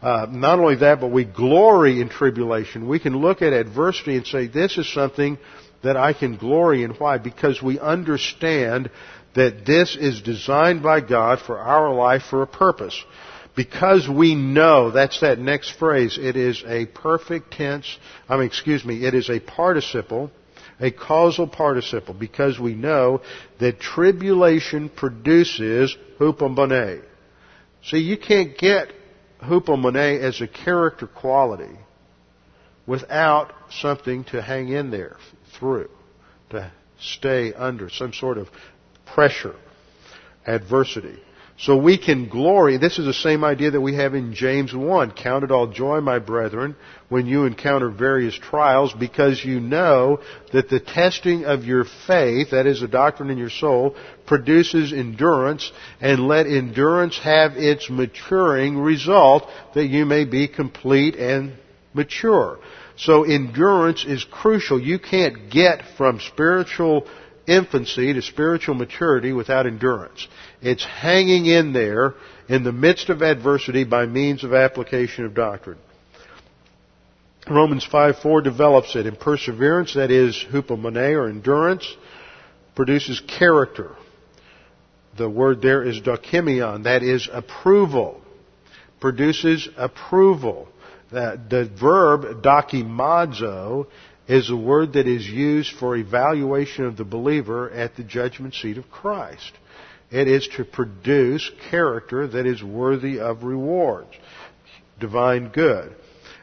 Not only that, but we glory in tribulation. We can look at adversity and say, this is something that I can glory in. Why? Because we understand that this is designed by God for our life for a purpose. Because we know, that's that next phrase, it is a perfect tense, it is a participle, a causal participle, because we know that tribulation produces hupomone. See, you can't get hupomone as a character quality without something to hang in there through, to stay under some sort of pressure, adversity. So we can glory. This is the same idea that we have in James 1. Count it all joy, my brethren, when you encounter various trials, because you know that the testing of your faith, that is the doctrine in your soul, produces endurance, and let endurance have its maturing result, that you may be complete and mature. So endurance is crucial. You can't get from spiritual infancy to spiritual maturity without endurance. It's hanging in there in the midst of adversity by means of application of doctrine. Romans 5:4 develops it. In perseverance, that is hupomene or endurance, produces character. The word there is dochemion, that is approval. Produces approval. The verb dokimazo is a word that is used for evaluation of the believer at the judgment seat of Christ. It is to produce character that is worthy of rewards, divine good.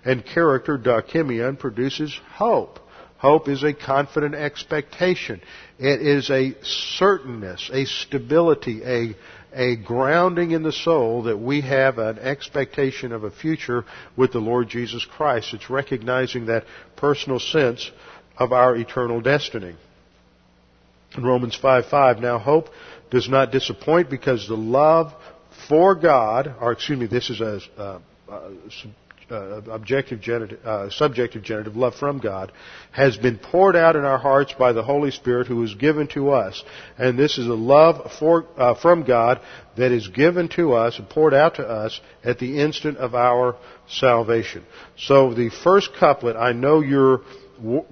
And character, dochemion, produces hope. Hope is a confident expectation. It is a certainness, a stability, a grounding in the soul that we have an expectation of a future with the Lord Jesus Christ. It's recognizing that personal sense of our eternal destiny. In Romans 5:5, now hope does not disappoint because the love for God, or excuse me, this is subjective genitive, love from God, has been poured out in our hearts by the Holy Spirit who is given to us. And this is a love from God that is given to us and poured out to us at the instant of our salvation. So the first couplet, I know your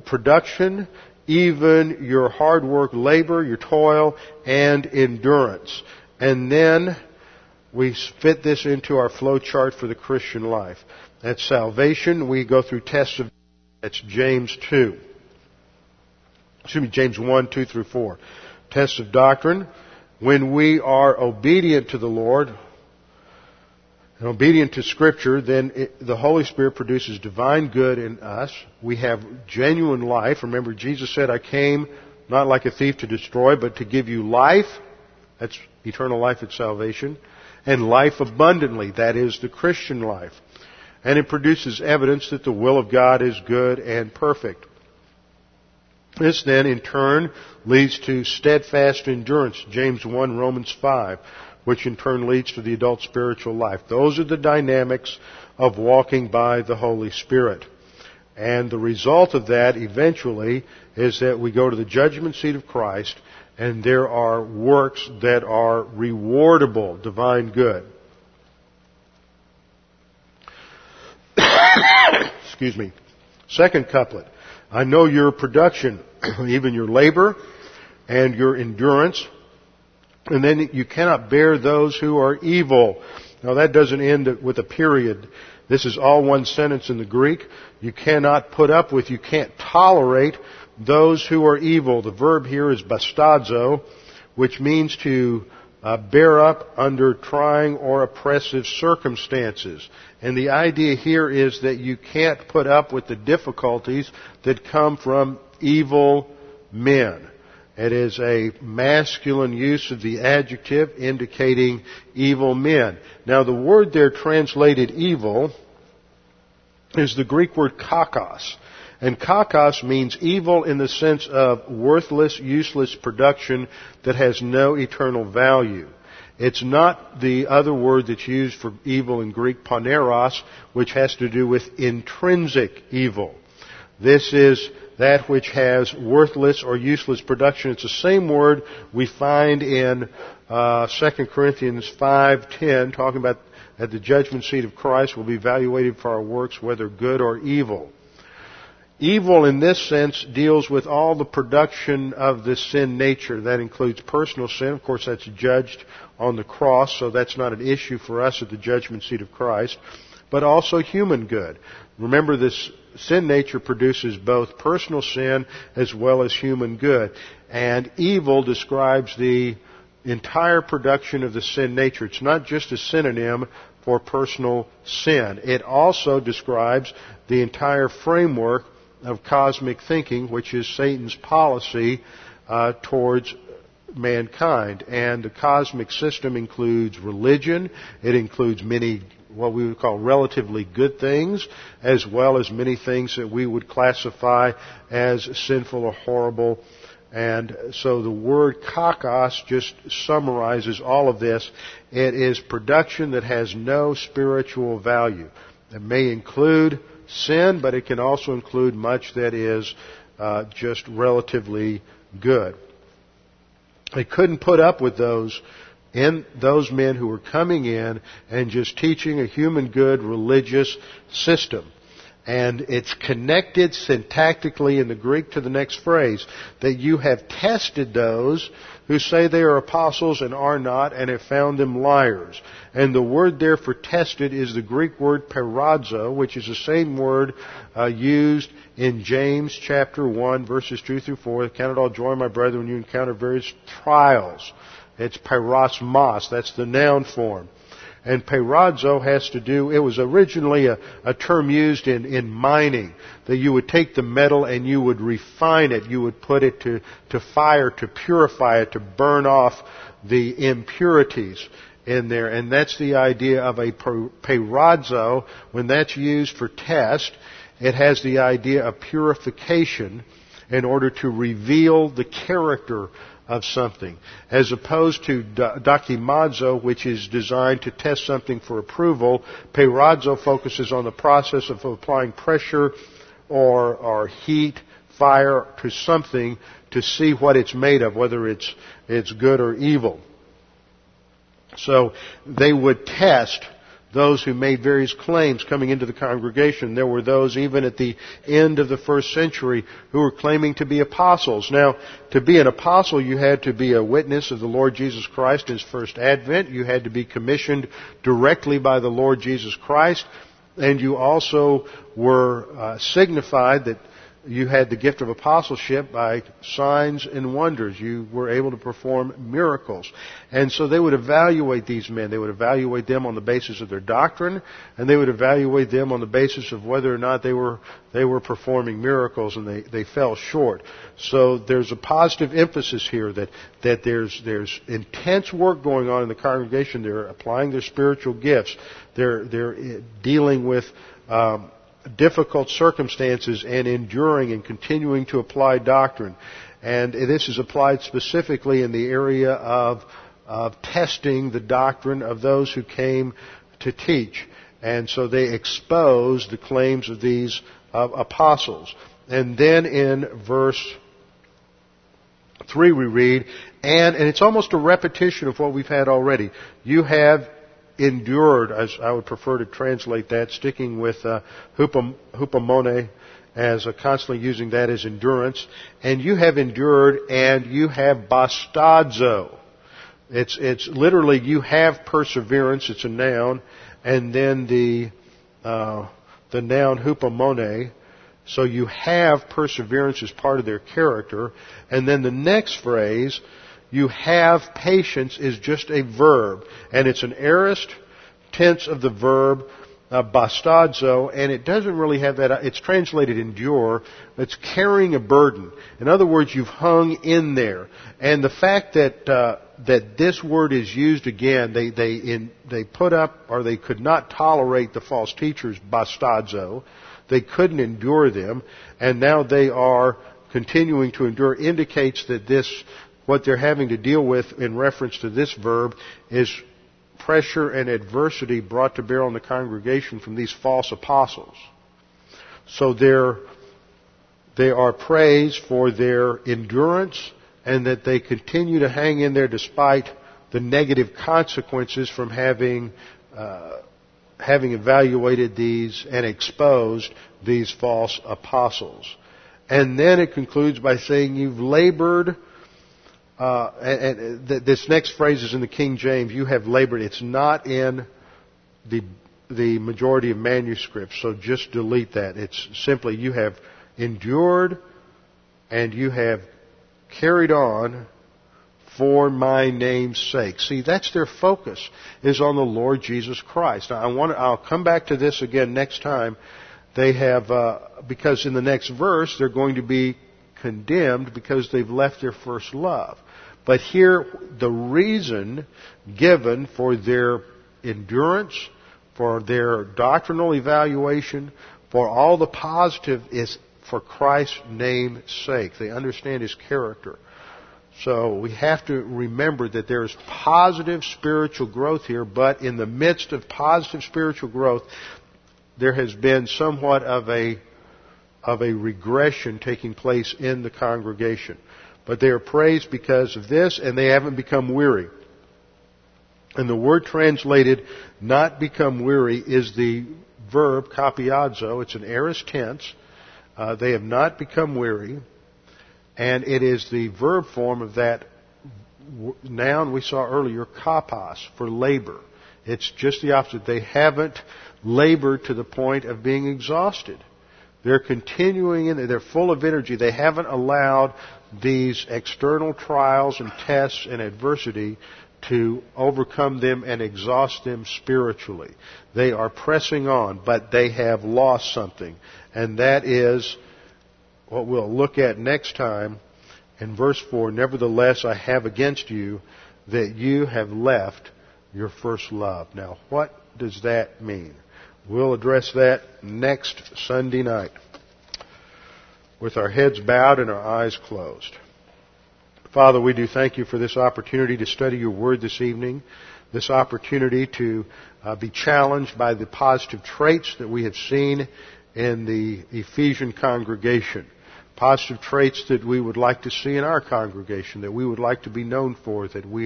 production, even your hard work, labor, your toil, and endurance. And then we fit this into our flow chart for the Christian life. That's salvation. We go through tests of, that's James 1, 2 through 4. Tests of doctrine. When we are obedient to the Lord and obedient to Scripture, then the Holy Spirit produces divine good in us. We have genuine life. Remember, Jesus said, I came not like a thief to destroy, but to give you life. That's eternal life at salvation. And life abundantly, that is the Christian life. And it produces evidence that the will of God is good and perfect. This then, in turn, leads to steadfast endurance, James 1, Romans 5, which in turn leads to the adult spiritual life. Those are the dynamics of walking by the Holy Spirit. And the result of that, eventually, is that we go to the judgment seat of Christ, and there are works that are rewardable, divine good. Excuse me. Second couplet. I know your production, even your labor and your endurance. And then you cannot bear those who are evil. Now that doesn't end with a period. This is all one sentence in the Greek. You cannot put up with, you can't tolerate those who are evil. The verb here is bastazo, which means to bear up under trying or oppressive circumstances. And the idea here is that you can't put up with the difficulties that come from evil men. It is a masculine use of the adjective indicating evil men. Now, the word there translated evil is the Greek word kakos. And kakos means evil in the sense of worthless, useless production that has no eternal value. It's not the other word that's used for evil in Greek, paneros, which has to do with intrinsic evil. This is that which has worthless or useless production. It's the same word we find in 2 Corinthians 5:10, talking about at the judgment seat of Christ will be evaluated for our works, whether good or evil. Evil in this sense deals with all the production of the sin nature. That includes personal sin. Of course, that's judged on the cross, so that's not an issue for us at the judgment seat of Christ, but also human good. Remember, this sin nature produces both personal sin as well as human good. And evil describes the entire production of the sin nature. It's not just a synonym for personal sin. It also describes the entire framework of cosmic thinking, which is Satan's policy towards mankind. And the cosmic system includes religion. It includes many what we would call relatively good things, as well as many things that we would classify as sinful or horrible. And so the word kakos just summarizes all of this. It is production that has no spiritual value. It may include sin, but it can also include much that is just relatively good. They couldn't put up with those men who were coming in and just teaching a human good religious system. And it's connected syntactically in the Greek to the next phrase, that you have tested those who say they are apostles and are not, and have found them liars. And the word there for tested is the Greek word perazo, which is the same word used in James chapter 1, verses 2 through 4. Count it all joy, my brethren, when you encounter various trials. It's perasmos, that's the noun form. And perazo has to do, it was originally a term used in mining, that you would take the metal and you would refine it, you would put it to fire, to purify it, to burn off the impurities in there. And that's the idea of a perazo. When that's used for test, it has the idea of purification in order to reveal the character of something, as opposed to dokimazo, which is designed to test something for approval. Perazo focuses on the process of applying pressure or heat, fire to something to see what it's made of, whether it's good or evil. So they would test those who made various claims coming into the congregation. There were those even at the end of the first century who were claiming to be apostles. Now, to be an apostle, you had to be a witness of the Lord Jesus Christ in His first advent. You had to be commissioned directly by the Lord Jesus Christ. And you also were signified that you had the gift of apostleship by signs and wonders. You were able to perform miracles. And so they would evaluate these men. They would evaluate them on the basis of their doctrine, and they would evaluate them on the basis of whether or not they were performing miracles, and they fell short. So there's a positive emphasis here that there's intense work going on in the congregation. They're applying their spiritual gifts. They're dealing with difficult circumstances and enduring and continuing to apply doctrine. And this is applied specifically in the area of testing the doctrine of those who came to teach. And so they expose the claims of these apostles. And then in verse 3 we read, and it's almost a repetition of what we've had already. You have endured, as I would prefer to translate that, sticking with hupomone, as constantly using that as endurance. And you have endured, and you have bastazo. It's literally you have perseverance. It's a noun, and then the noun hupomone. So you have perseverance as part of their character, and then the next phrase, you have patience, is just a verb, and it's an aorist tense of the verb bastazo, and it doesn't really have that. It's translated endure. It's carrying a burden. In other words, you've hung in there. And the fact that this word is used again, they put up, or they could not tolerate the false teachers, bastazo. They couldn't endure them, and now they are continuing to endure, indicates that what they're having to deal with in reference to this verb is pressure and adversity brought to bear on the congregation from these false apostles. So they are praised for their endurance, and that they continue to hang in there despite the negative consequences from having evaluated these and exposed these false apostles. And then it concludes by saying you've labored. And this next phrase is in the King James, you have labored. It's not in the majority of manuscripts, so just delete that. It's simply you have endured and you have carried on for my name's sake. See, that's their focus, is on the Lord Jesus Christ. Now, I'll come back to this again next time. They have, because in the next verse they're going to be condemned because they've left their first love. But here, the reason given for their endurance, for their doctrinal evaluation, for all the positive, is for Christ's name's sake. They understand His character. So we have to remember that there is positive spiritual growth here, but in the midst of positive spiritual growth, there has been somewhat of a regression taking place in the congregation. But they are praised because of this, and they haven't become weary. And the word translated "not become weary" is the verb kapiazo. It's an aorist tense. They have not become weary. And it is the verb form of that noun we saw earlier, kapas, for labor. It's just the opposite. They haven't labored to the point of being exhausted. They're continuing in there. They're full of energy. They haven't allowed these external trials and tests and adversity to overcome them and exhaust them spiritually. They are pressing on, but they have lost something. And that is what we'll look at next time in verse 4. Nevertheless, I have against you that you have left your first love. Now, what does that mean? We'll address that next Sunday night with our heads bowed and our eyes closed. Father, we do thank you for this opportunity to study your word this evening, this opportunity to be challenged by the positive traits that we have seen in the Ephesian congregation, positive traits that we would like to see in our congregation, that we would like to be known for, that we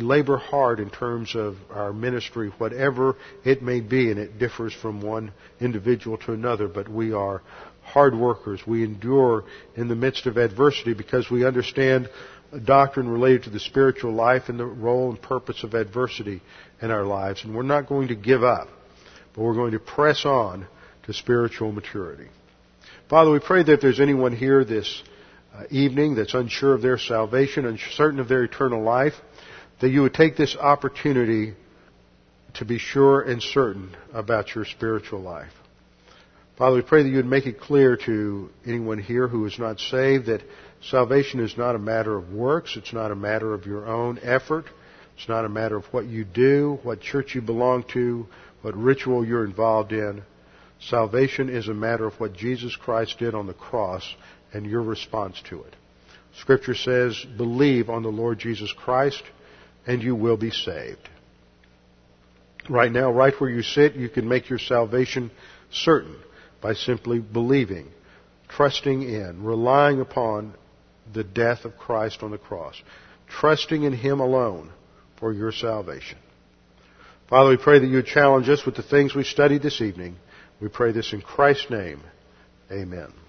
labor hard in terms of our ministry, whatever it may be, and it differs from one individual to another, but we are hard workers. We endure in the midst of adversity because we understand doctrine related to the spiritual life and the role and purpose of adversity in our lives. And we're not going to give up, but we're going to press on to spiritual maturity. Father, we pray that if there's anyone here this evening that's unsure of their salvation, uncertain of their eternal life, that you would take this opportunity to be sure and certain about your spiritual life. Father, we pray that you would make it clear to anyone here who is not saved that salvation is not a matter of works. It's not a matter of your own effort. It's not a matter of what you do, what church you belong to, what ritual you're involved in. Salvation is a matter of what Jesus Christ did on the cross and your response to it. Scripture says, believe on the Lord Jesus Christ and you will be saved. Right now, right where you sit, you can make your salvation certain by simply believing, trusting in, relying upon the death of Christ on the cross, trusting in Him alone for your salvation. Father, we pray that you would challenge us with the things we studied this evening. We pray this in Christ's name. Amen.